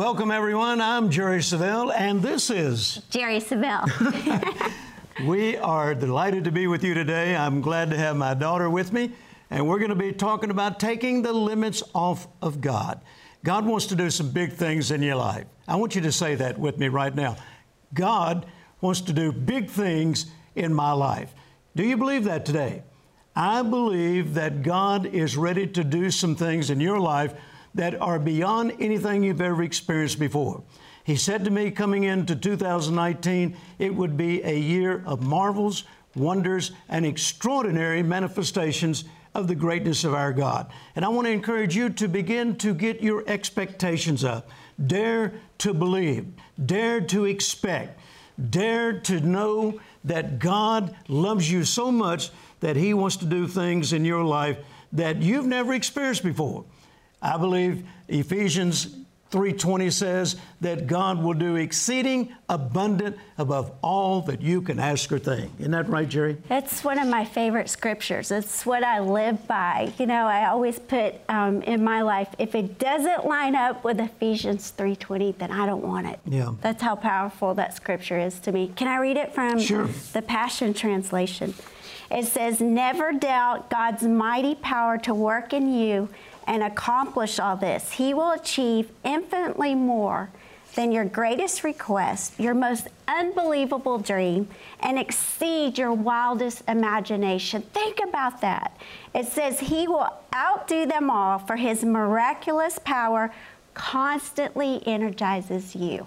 Welcome, everyone. I'm Jerry Savelle, and this is Jerry Savelle. We are delighted to be with you today. I'm glad to have my daughter with me, and we're going to be talking about taking the limits off of God. God wants to do some big things in your life. I want you to say that with me right now. God wants to do big things in my life. Do you believe that today? I believe that God is ready to do some things in your life that are beyond anything you've ever experienced before. He said to me coming into 2019, it would be a year of marvels, wonders, and extraordinary manifestations of the greatness of our God. And I want to encourage you to begin to get your expectations up. Dare to believe. Dare to expect. Dare to know that God loves you so much that He wants to do things in your life that you've never experienced before. I believe Ephesians 3:20 says that God will do exceeding abundant above all that you can ask or think. Isn't that right, Jerry? That's one of my favorite scriptures. It's what I live by. You know, I always put in my life, if it doesn't line up with Ephesians 3:20, then I don't want it. Yeah. That's how powerful that scripture is to me. Can I read it from the Passion Translation? It says, never doubt God's mighty power to work in you and accomplish all this. He will achieve infinitely more than your greatest request, your most unbelievable dream, and exceed your wildest imagination. Think about that. It says He will outdo them all, for His miraculous power constantly energizes you.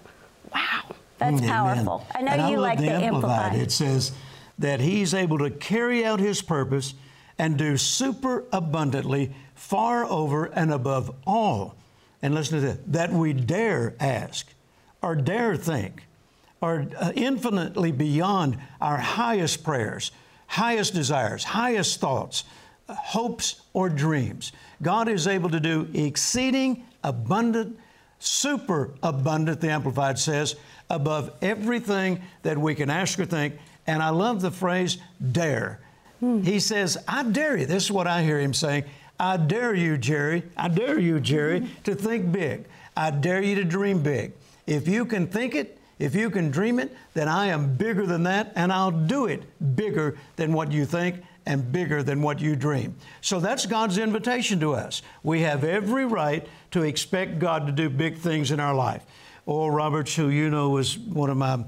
Wow, that's powerful. I know and you like the Amplified. It says that He's able to carry out His purpose and do super abundantly, far over and above all. And listen to this, that we dare ask or dare think or infinitely beyond our highest prayers, highest desires, highest thoughts, hopes or dreams. God is able to do exceeding abundant, super abundant, the Amplified says, above everything that we can ask or think. And I love the phrase dare. He says, I dare you. This is what I hear Him saying. I dare you, Jerry. I dare you, Jerry, to think big. I dare you to dream big. If you can think it, if you can dream it, then I am bigger than that, and I'll do it bigger than what you think and bigger than what you dream. So that's God's invitation to us. We have every right to expect God to do big things in our life. Oral Roberts, who you know was one of my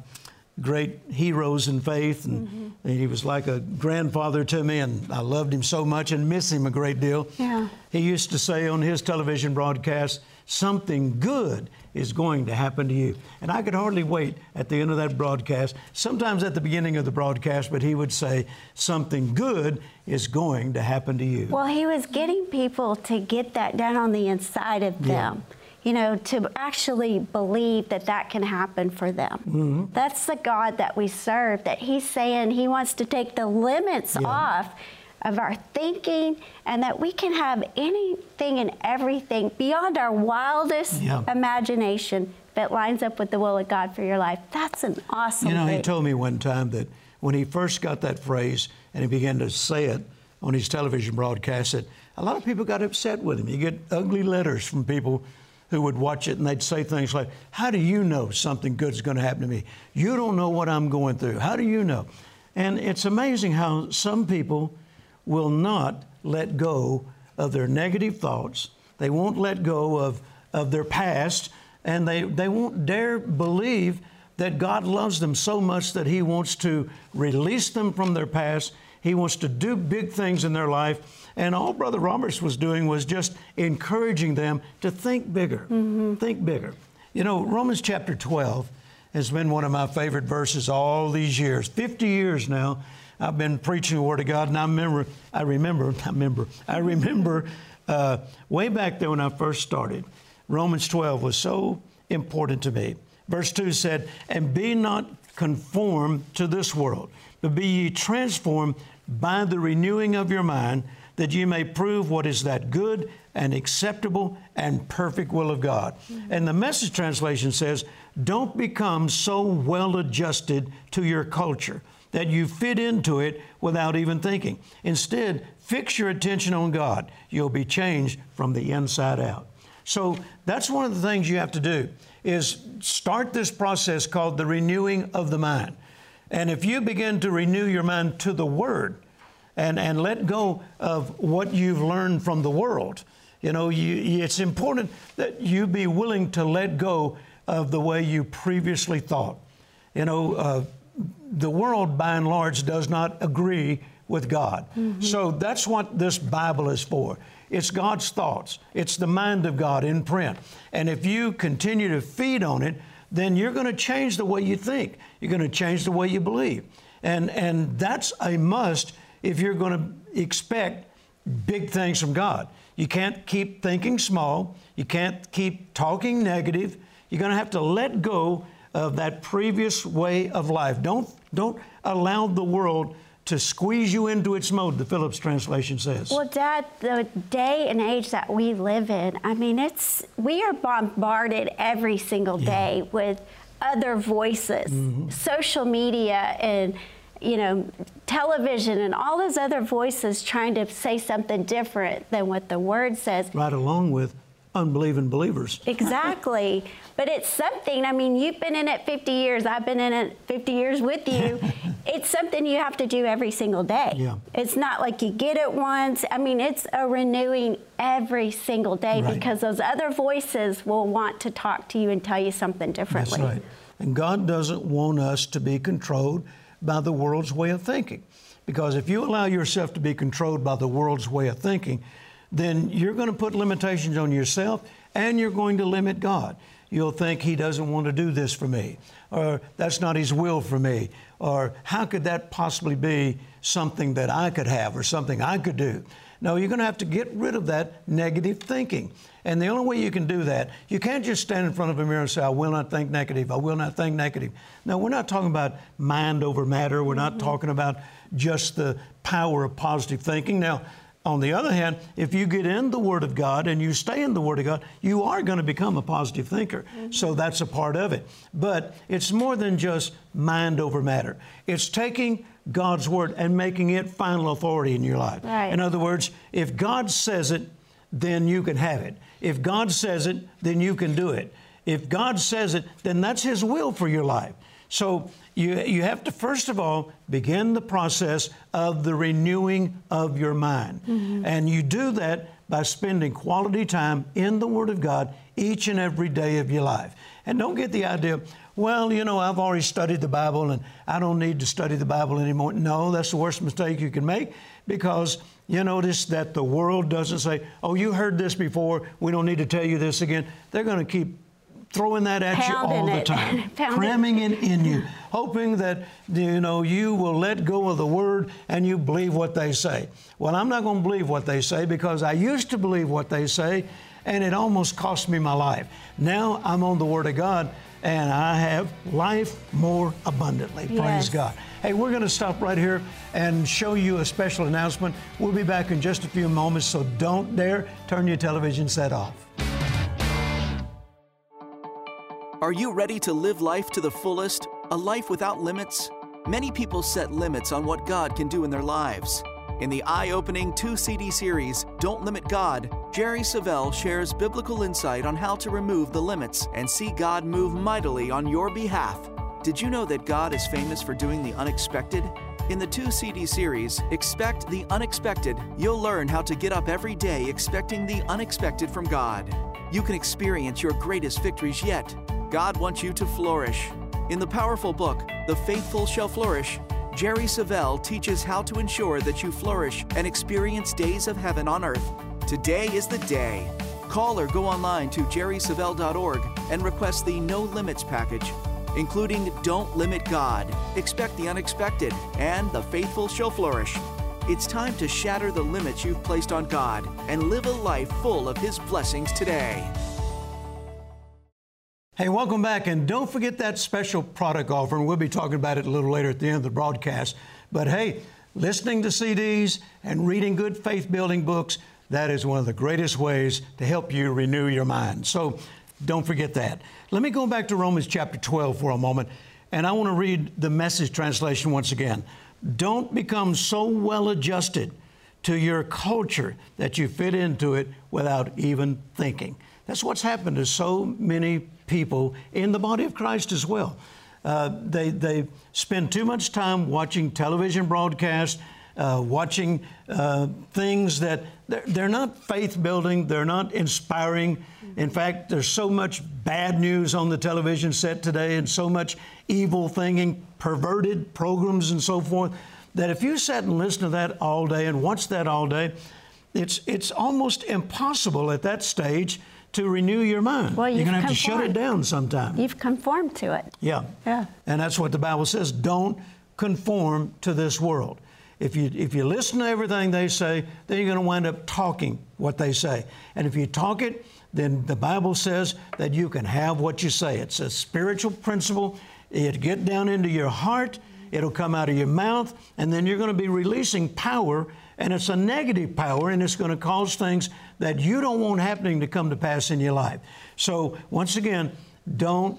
great heroes in faith, and, and he was like a grandfather to me, and I loved him so much and miss him a great deal. Yeah. He used to say on his television broadcast, something good is going to happen to you. And I could hardly wait at the end of that broadcast, sometimes at the beginning of the broadcast, but he would say, something good is going to happen to you. Well, he was getting people to get that down on the inside of them. Yeah. You know, to actually believe that that can happen for them. Mm-hmm. That's the God that we serve, that He's saying He wants to take the limits off of our thinking, and that we can have anything and everything beyond our wildest imagination that lines up with the will of God for your life. That's an awesome thing. You know, he told me one time that when he first got that phrase and he began to say it on his television broadcast, that a lot of people got upset with him. You get ugly letters from people who would watch it, and they'd say things like, how do you know something good's going to happen to me? You don't know what I'm going through. How do you know? And it's amazing how some people will not let go of their negative thoughts. They won't let go of their past, and they won't dare believe that God loves them so much that He wants to release them from their past. He wants to do big things in their life. And all Brother Roberts was doing was just encouraging them to think bigger, think bigger. You know, Romans chapter 12 has been one of my favorite verses all these years. 50 years now, I've been preaching the Word of God. And I remember way back there when I first started, Romans 12 was so important to me. Verse 2 said, and be not conformed to this world, but be ye transformed by the renewing of your mind, that you may prove what is that good and acceptable and perfect will of God. And the Message translation says, don't become so well adjusted to your culture that you fit into it without even thinking. Instead, fix your attention on God. You'll be changed from the inside out. So that's one of the things you have to do is start this process called the renewing of the mind. And if you begin to renew your mind to the Word and let go of what you've learned from the world, you know, it's important that you be willing to let go of the way you previously thought. You know, the world by and large does not agree with God. Mm-hmm. So that's what this Bible is for. It's God's thoughts. It's the mind of God in print. And if you continue to feed on it, then you're going to change the way you think. You're going to change the way you believe. And that's a must if you're going to expect big things from God. You can't keep thinking small. You can't keep talking negative. You're going to have to let go of that previous way of life. Don't allow the world to squeeze you into its mode, the Phillips translation says. Well, Dad, the day and age that we live in, I mean, we are bombarded every single day with other voices, social media and, you know, television and all those other voices trying to say something different than what the Word says. Right along with unbelieving believers. Exactly. But it's something, I mean, you've been in it 50 years. I've been in it 50 years with you. It's something you have to do every single day. Yeah. It's not like you get it once. I mean, it's a renewing every single day because those other voices will want to talk to you and tell you something differently. That's right. And God doesn't want us to be controlled by the world's way of thinking. Because if you allow yourself to be controlled by the world's way of thinking, then you're going to put limitations on yourself and you're going to limit God. You'll think He doesn't want to do this for me, or that's not His will for me, or how could that possibly be something that I could have or something I could do? No, you're going to have to get rid of that negative thinking. And the only way you can do that, you can't just stand in front of a mirror and say, I will not think negative. I will not think negative. No, we're not talking about mind over matter. We're not talking about just the power of positive thinking. Now, on the other hand, if you get in the Word of God and you stay in the Word of God, you are going to become a positive thinker. So that's a part of it. But it's more than just mind over matter. It's taking God's Word and making it final authority in your life. Right. In other words, if God says it, then you can have it. If God says it, then you can do it. If God says it, then that's His will for your life. So you have to, first of all, begin the process of the renewing of your mind. And you do that by spending quality time in the Word of God each and every day of your life. And don't get the idea, well, you know, I've already studied the Bible and I don't need to study the Bible anymore. No, that's the worst mistake you can make, because you notice that the world doesn't say, oh, you heard this before, we don't need to tell you this again. They're going to keep throwing that at you all the time, cramming it in you, hoping that, you know, you will let go of the Word and you believe what they say. Well, I'm not going to believe what they say, because I used to believe what they say and it almost cost me my life. Now I'm on the Word of God and I have life more abundantly. Yes. Praise God. Hey, we're going to stop right here and show you a special announcement. We'll be back in just a few moments, so don't dare turn your television set off. Are you ready to live life to the fullest, a life without limits? Many people set limits on what God can do in their lives. In the eye-opening 2-CD series, Don't Limit God, Jerry Savelle shares biblical insight on how to remove the limits and see God move mightily on your behalf. Did you know that God is famous for doing the unexpected? In the 2-CD series, Expect the Unexpected, you'll learn how to get up every day expecting the unexpected from God. You can experience your greatest victories yet. God wants you to flourish. In the powerful book, The Faithful Shall Flourish, Jerry Savelle teaches how to ensure that you flourish and experience days of heaven on earth. Today is the day. Call or go online to jerrysavelle.org and request the No Limits package, including Don't Limit God, Expect the Unexpected, and The Faithful Shall Flourish. It's time to shatter the limits you've placed on God and live a life full of His blessings today. Hey, welcome back, and don't forget that special product offer, and we'll be talking about it a little later at the end of the broadcast. But hey, listening to CDs and reading good faith-building books, that is one of the greatest ways to help you renew your mind. So don't forget that. Let me go back to Romans chapter 12 for a moment, and I want to read the Message translation once again. Don't become so well-adjusted to your culture that you fit into it without even thinking. That's what's happened to so many people in the body of Christ as well. They spend too much time watching television broadcasts, watching things that they're not faith building, they're not inspiring. In fact, there's so much bad news on the television set today and so much evil thinking, perverted programs and so forth, that if you sat and listened to that all day and watched that all day, it's almost impossible at that stage to renew your mind. Well, you're going to have to shut it down sometime. You've conformed to it. Yeah. Yeah. And that's what the Bible says. Don't conform to this world. If you listen to everything they say, then you're going to wind up talking what they say. And if you talk it, then the Bible says that you can have what you say. It's a spiritual principle. It'll get down into your heart. It'll come out of your mouth. And then you're going to be releasing power. And it's a negative power, and it's going to cause things that you don't want happening to come to pass in your life. So, once again, don't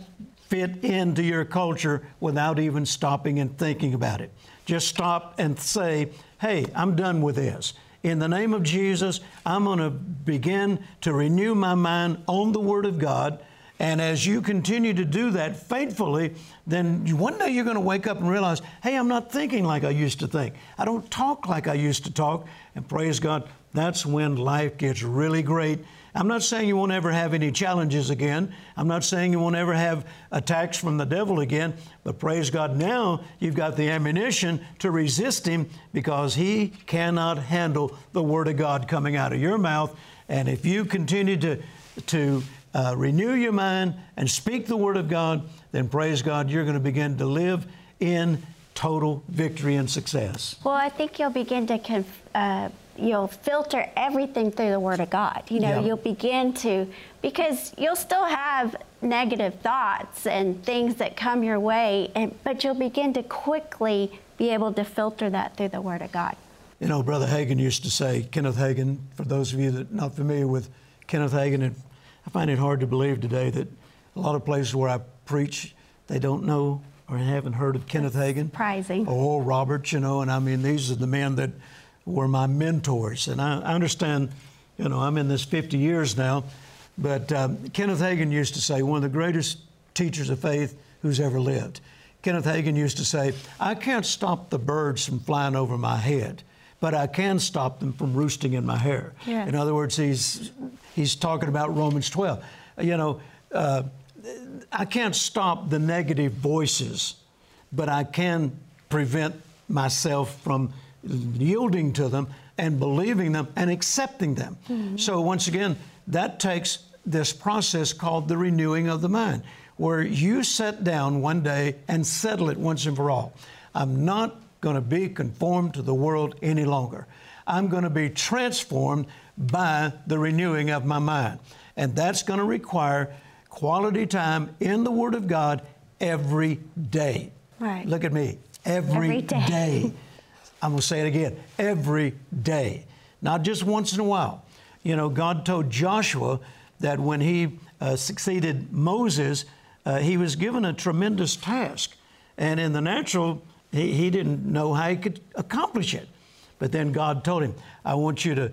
fit into your culture without even stopping and thinking about it. Just stop and say, hey, I'm done with this. In the name of Jesus, I'm going to begin to renew my mind on the Word of God. And as you continue to do that faithfully, then one day you're going to wake up and realize, hey, I'm not thinking like I used to think. I don't talk like I used to talk. And praise God, that's when life gets really great. I'm not saying you won't ever have any challenges again. I'm not saying you won't ever have attacks from the devil again. But praise God, now you've got the ammunition to resist him because he cannot handle the Word of God coming out of your mouth. And if you continue to renew your mind and speak the Word of God, then praise God, you're going to begin to live in total victory and success. Well, I think you'll begin to you'll filter everything through the Word of God. You know, yeah. You'll begin to, because you'll still have negative thoughts and things that come your way, but you'll begin to quickly be able to filter that through the Word of God. You know, Brother Hagin used to say, Kenneth Hagin, for those of you that are not familiar with Kenneth Hagin, and I find it hard to believe today that a lot of places where I preach, they don't know or haven't heard of Kenneth Hagin. Surprising. Oral Roberts, you know, and I mean, these are the men that were my mentors. And I understand, you know, I'm in this 50 years now, but Kenneth Hagin used to say, one of the greatest teachers of faith who's ever lived. Kenneth Hagin used to say, I can't stop the birds from flying over my head, but I can stop them from roosting in my hair. Yeah. In other words, he's talking about Romans 12. You know, I can't stop the negative voices, but I can prevent myself from yielding to them and believing them and accepting them. Mm-hmm. So once again, that takes this process called the renewing of the mind, where you sit down one day and settle it once and for all. I'm not going to be conformed to the world any longer. I'm going to be transformed by the renewing of my mind. And that's going to require quality time in the Word of God every day. Right. Look at me. Every day. I'm going to say it again. Every day. Not just once in a while. You know, God told Joshua that when he succeeded Moses, he was given a tremendous task. And in the natural, he didn't know how he could accomplish it. But then God told him, I want you to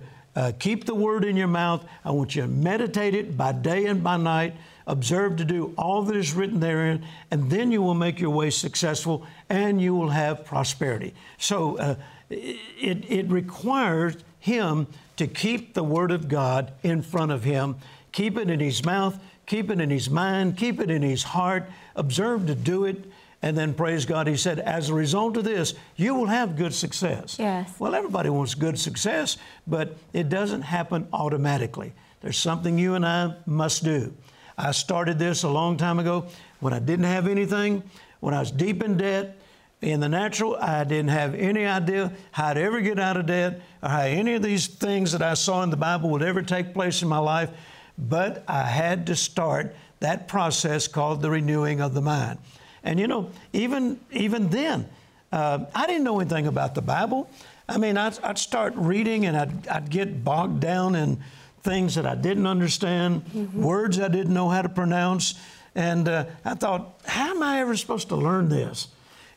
keep the Word in your mouth. I want you to meditate it by day and by night. Observe to do all that is written therein. And then you will make your way successful and you will have prosperity. So it requires him to keep the Word of God in front of him. Keep it in his mouth. Keep it in his mind. Keep it in his heart. Observe to do it. And then, praise God, he said, as a result of this, you will have good success. Yes. Well, everybody wants good success, but it doesn't happen automatically. There's something you and I must do. I started this a long time ago when I didn't have anything, when I was deep in debt. In the natural, I didn't have any idea how I'd ever get out of debt or how any of these things that I saw in the Bible would ever take place in my life. But I had to start that process called the renewing of the mind. And, you know, even then, I didn't know anything about the Bible. I mean, I'd start reading and I'd get bogged down in things that I didn't understand, mm-hmm. words I didn't know how to pronounce. And I thought, how am I ever supposed to learn this?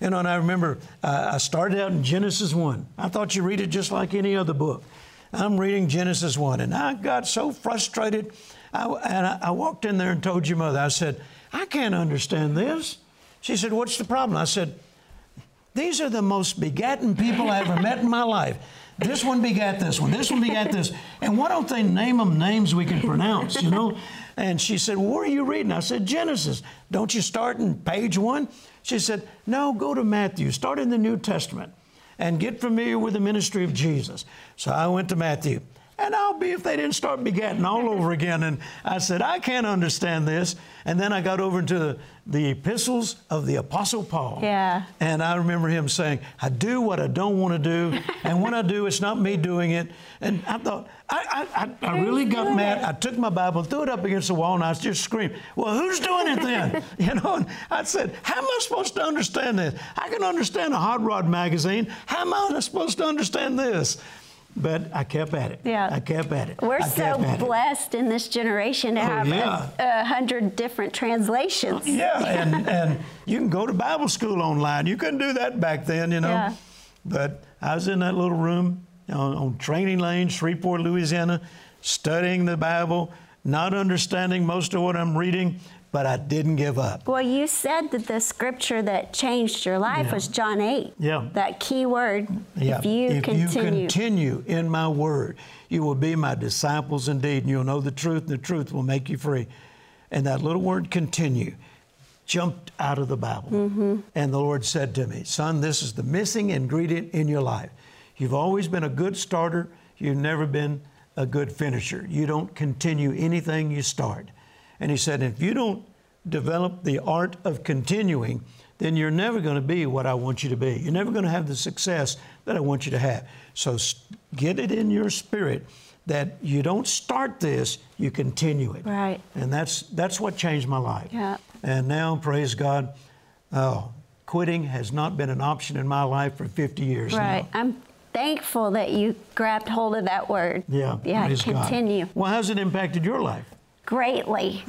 You know, and I remember I started out in Genesis 1. I thought you read it just like any other book. I'm reading Genesis 1, and I got so frustrated. I walked in there and told your mother, I said, I can't understand this. She said, what's the problem? I said, these are the most begotten people I ever met in my life. This one begat this one. This one begat this. And why don't they name them names we can pronounce, you know? And she said, well, what are you reading? I said, Genesis. Don't you start in page 1? She said, no, go to Matthew. Start in the New Testament and get familiar with the ministry of Jesus. So I went to Matthew. And I'll be if they didn't start begatting all over again. And I said, I can't understand this. And then I got over into the epistles of the Apostle Paul. Yeah. And I remember him saying, I do what I don't want to do. And when I do, it's not me doing it. And I thought, I really got mad. I took my Bible, threw it up against the wall, and I just screamed, well, who's doing it then? You know, and I said, how am I supposed to understand this? I can understand a Hot Rod magazine. How am I supposed to understand this? But I kept at it. Yeah. I kept at it. We're so blessed in this generation to have 100 different translations. Yeah, and you can go to Bible school online. You couldn't do that back then, you know. Yeah. But I was in that little room on Training Lane, Shreveport, Louisiana, studying the Bible, not understanding most of what I'm reading, but I didn't give up. Well, you said that the scripture that changed your life was John 8. Yeah. That key word, if you continue in my word, you will be my disciples indeed, and you'll know the truth, and the truth will make you free. And that little word, continue, jumped out of the Bible. Mm-hmm. And the Lord said to me, son, this is the missing ingredient in your life. You've always been a good starter. You've never been a good finisher. You don't continue anything you start. And he said, if you don't develop the art of continuing, then you're never going to be what I want you to be. You're never going to have the success that I want you to have. So get it in your spirit that you don't start this, you continue it. Right. And that's what changed my life. Yeah. And now, praise God, quitting has not been an option in my life for 50 years now. Right. I'm thankful that you grabbed hold of that word. Yeah. Yeah, continue. God. Well, how's it impacted your life? Greatly.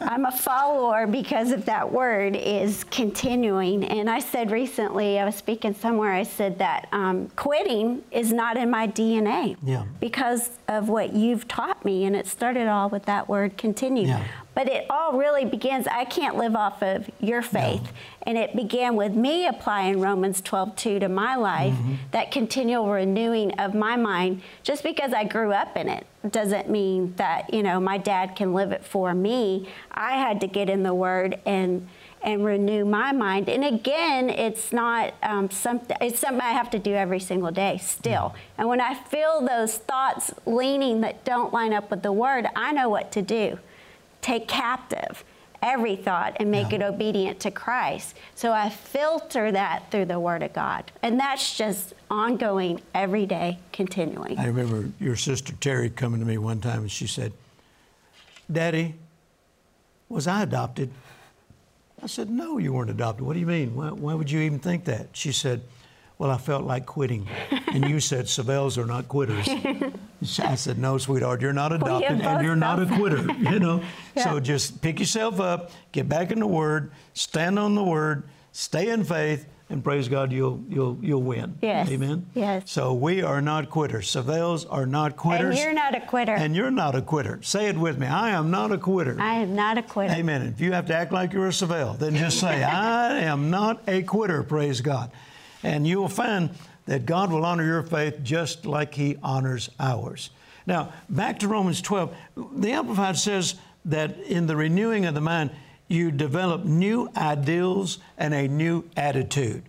I'm a follower because of that word is continuing. And I said recently, I was speaking somewhere, I said that quitting is not in my DNA because of what you've taught me. And it started all with that word continue. Yeah. But it all really begins, I can't live off of your faith. No. And it began with me applying Romans 12:2 to my life, that continual renewing of my mind. Just because I grew up in it doesn't mean that, you know, my dad can live it for me. I had to get in the Word and renew my mind. And again, it's not something, it's something I have to do every single day still. And when I feel those thoughts leaning that don't line up with the Word, I know what to do. Take captive every thought and make it obedient to Christ. So I filter that through the Word of God. And that's just ongoing, every day, continuing. I remember your sister Terry coming to me one time and she said, Daddy, was I adopted? I said, no, you weren't adopted. What do you mean? Why would you even think that? She said, well, I felt like quitting. And you said, Savelles are not quitters. I said, no, sweetheart, you're not adopted and you're not a quitter, you know. Yeah. So just pick yourself up, get back in the Word, stand on the Word, stay in faith, and praise God, you'll win. Yes. Amen? Yes. So we are not quitters. Savelles are not quitters. And you're not a quitter. And you're not a quitter. Say it with me. I am not a quitter. I am not a quitter. Amen. If you have to act like you're a Savelle, then just say, I am not a quitter, praise God. And you will find that God will honor your faith just like He honors ours. Now, back to Romans 12. The Amplified says that in the renewing of the mind, you develop new ideals and a new attitude.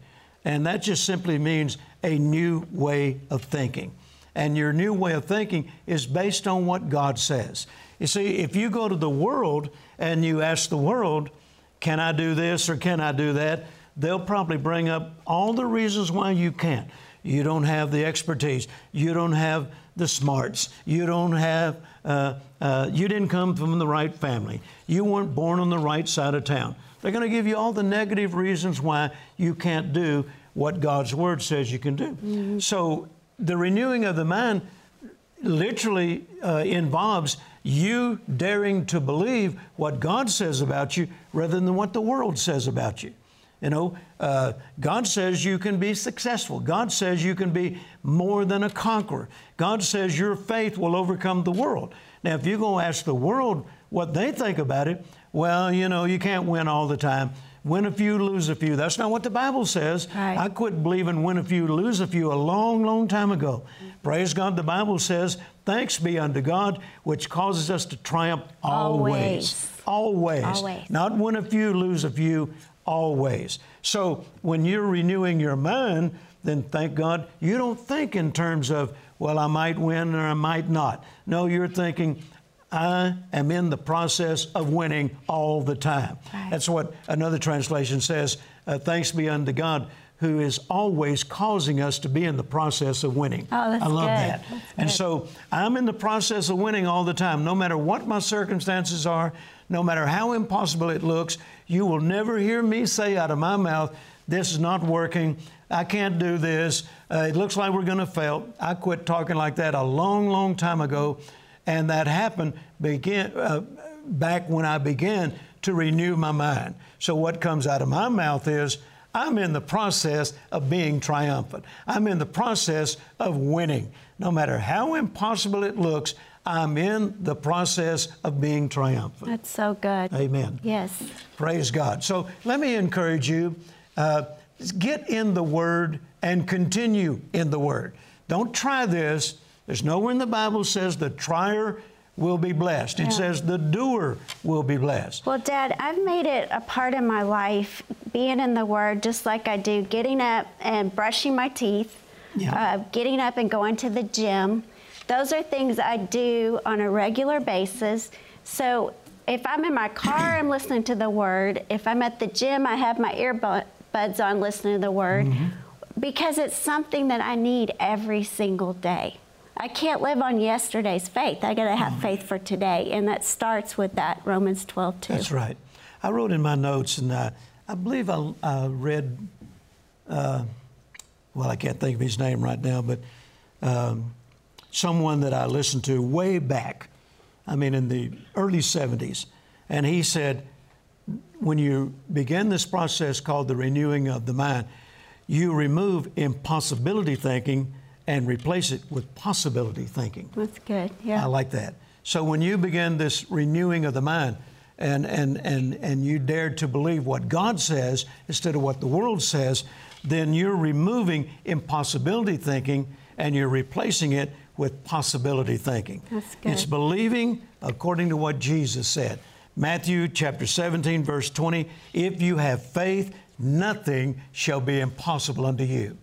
And that just simply means a new way of thinking. And your new way of thinking is based on what God says. You see, if you go to the world and you ask the world, can I do this or can I do that? They'll probably bring up all the reasons why you can't. You don't have the expertise. You don't have the smarts. You don't have, you didn't come from the right family. You weren't born on the right side of town. They're going to give you all the negative reasons why you can't do what God's Word says you can do. Mm-hmm. So the renewing of the mind literally involves you daring to believe what God says about you rather than what the world says about you. You know, God says you can be successful. God says you can be more than a conqueror. God says your faith will overcome the world. Now, if you go ask the world what they think about it, well, you know, you can't win all the time. Win a few, lose a few. That's not what the Bible says. Right. I quit believing win a few, lose a few a long, long time ago. Praise God, the Bible says, thanks be unto God, which causes us to triumph always. Always. Always. Not win a few, lose a few. Always. So when you're renewing your mind, then thank God, you don't think in terms of, well, I might win or I might not. No, you're thinking, I am in the process of winning all the time. Right. That's what another translation says, thanks be unto God, who is always causing us to be in the process of winning. Oh, that's I love good. That. That's and good. So I'm in the process of winning all the time, no matter what my circumstances are, no matter how impossible it looks. You will never hear me say out of my mouth, this is not working, I can't do this, it looks like we're going to fail. I quit talking like that a long, long time ago, and that happened back when I began to renew my mind. So what comes out of my mouth is, I'm in the process of being triumphant. I'm in the process of winning. No matter how impossible it looks, I'm in the process of being triumphant. That's so good. Amen. Yes. Praise God. So let me encourage you, get in the Word and continue in the Word. Don't try this. There's nowhere in the Bible says the trier will be blessed. It says the doer will be blessed. Well, Dad, I've made it a part of my life, being in the Word just like I do, getting up and brushing my teeth, getting up and going to the gym. Those are things I do on a regular basis. So if I'm in my car, I'm listening to the Word. If I'm at the gym, I have my earbuds on listening to the Word, because it's something that I need every single day. I can't live on yesterday's faith. I got to have faith for today. And that starts with that Romans 12:2. That's right. I wrote in my notes, and I believe I read, well, I can't think of his name right now, but someone that I listened to way back, I mean, in the early 70s. And he said, when you begin this process called the renewing of the mind, you remove impossibility thinking and replace it with possibility thinking. That's good. Yeah. I like that. So when you begin this renewing of the mind and you dare to believe what God says instead of what the world says, then you're removing impossibility thinking and you're replacing it with possibility thinking. That's good. It's believing according to what Jesus said. Matthew chapter 17, verse 20, if you have faith, nothing shall be impossible unto you.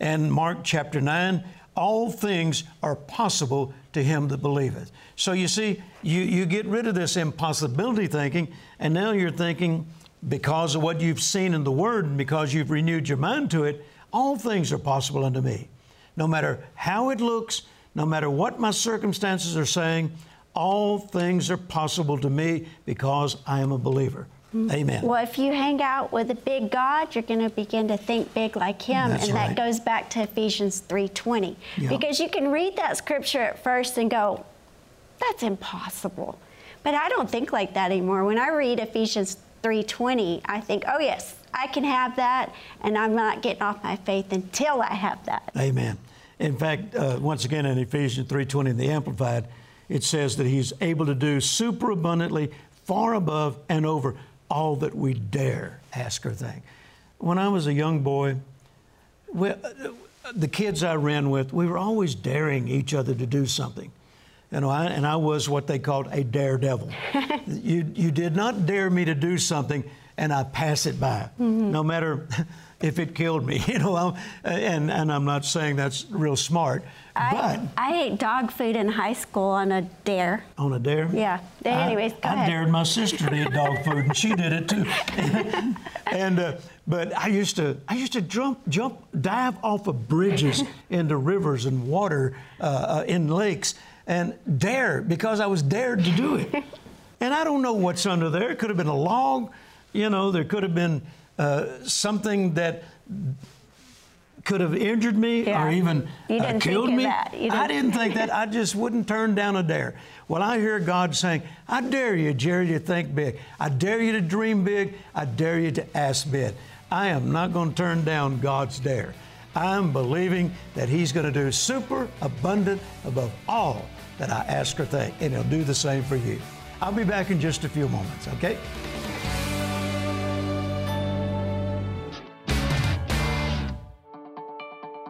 And Mark chapter 9, all things are possible to him that believeth. So you see, you get rid of this impossibility thinking, and now you're thinking, because of what you've seen in the Word and because you've renewed your mind to it, all things are possible unto me. No matter how it looks, no matter what my circumstances are saying, all things are possible to me because I am a believer. Amen. Well, if you hang out with a big God, you're going to begin to think big like Him. That's and right. That goes back to Ephesians 3:20. Yeah. Because you can read that scripture at first and go, that's impossible. But I don't think like that anymore. When I read Ephesians 3:20, I think, oh, yes, I can have that. And I'm not getting off my faith until I have that. Amen. In fact, once again, in Ephesians 3:20 in the Amplified, it says that He's able to do superabundantly, far above and over all that we dare ask or think. When I was a young boy, the kids I ran with, we were always daring each other to do something. You know, I was what they called a daredevil. You did not dare me to do something, and I pass it by, no matter if it killed me. You know, and I'm not saying that's real smart. But I ate dog food in high school on a dare. On a dare? Yeah. Anyways, go ahead. I dared my sister to eat dog food, and she did it too. But I used to dive off of bridges into rivers and water, in lakes, and dare because I was dared to do it. And I don't know what's under there. It could have been a log. You know, there could have been something that could have injured me or even killed me. I didn't think that. I just wouldn't turn down a dare. Well, I hear God saying, I dare you, Jerry, to think big. I dare you to dream big. I dare you to ask big. I am not going to turn down God's dare. I'm believing that He's going to do super abundant above all that I ask or think, and He'll do the same for you. I'll be back in just a few moments, okay?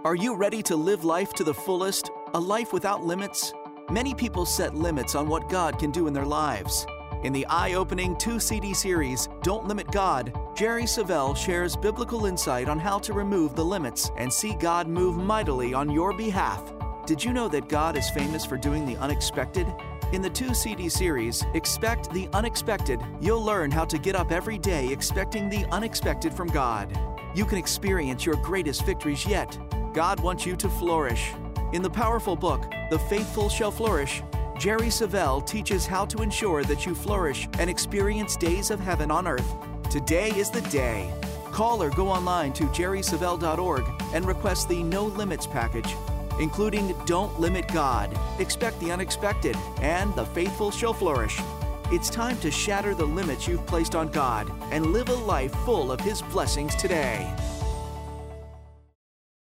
Are you ready to live life to the fullest? A life without limits? Many people set limits on what God can do in their lives. In the eye-opening 2-CD series, Don't Limit God, Jerry Savelle shares biblical insight on how to remove the limits and see God move mightily on your behalf. Did you know that God is famous for doing the unexpected? In the 2-CD series, Expect the Unexpected, you'll learn how to get up every day expecting the unexpected from God. You can experience your greatest victories yet. God wants you to flourish. In the powerful book, The Faithful Shall Flourish, Jerry Savelle teaches how to ensure that you flourish and experience days of heaven on earth. Today is the day. Call or go online to jerrysavelle.org and request the No Limits package, including Don't Limit God, Expect the Unexpected, and The Faithful Shall Flourish. It's time to shatter the limits you've placed on God and live a life full of His blessings today.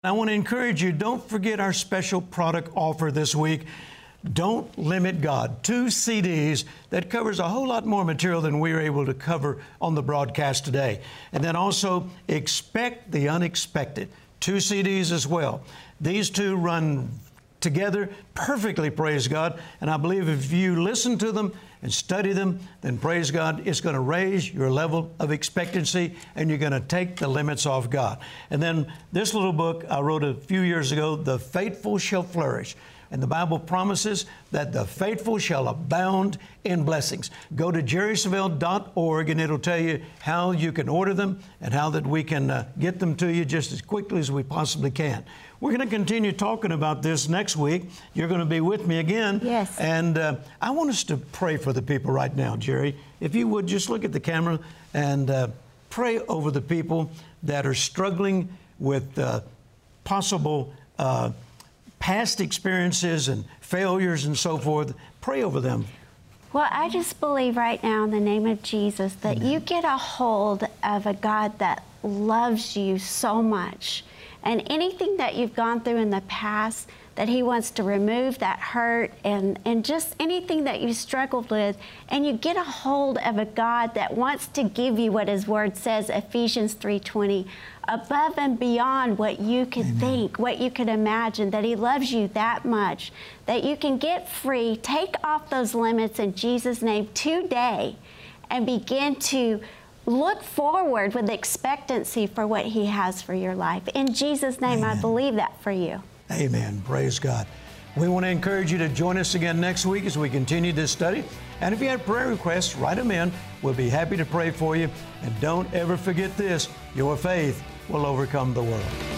I want to encourage you, don't forget our special product offer this week. Don't Limit God, 2 CDs that covers a whole lot more material than we were able to cover on the broadcast today. And then also Expect the Unexpected, 2 CDs as well. These two run together perfectly, praise God. And I believe if you listen to them and study them, then praise God, it's going to raise your level of expectancy and you're going to take the limits off God. And then this little book I wrote a few years ago, The Faithful Shall Flourish. And the Bible promises that the faithful shall abound in blessings. Go to jerrysavelle.org and it'll tell you how you can order them and how that we can get them to you just as quickly as we possibly can. We're going to continue talking about this next week. You're going to be with me again. Yes. And I want us to pray for the people right now, Jerry. If you would, just look at the camera and pray over the people that are struggling with possible past experiences and failures and so forth. Pray over them. Well, I just believe right now in the name of Jesus that Amen. You get a hold of a God that loves you so much. And anything that you've gone through in the past, that He wants to remove that hurt and just anything that you struggled with. And you get a hold of a God that wants to give you what His Word says, Ephesians 3:20. Above and beyond what you could Amen. Think, what you could imagine, that He loves you that much, that you can get free, take off those limits in Jesus' name today, and begin to look forward with expectancy for what He has for your life. In Jesus' name, Amen. I believe that for you. Amen. Praise God. We want to encourage you to join us again next week as we continue this study. And if you have prayer requests, write them in. We'll be happy to pray for you. And don't ever forget this, your faith will overcome the world.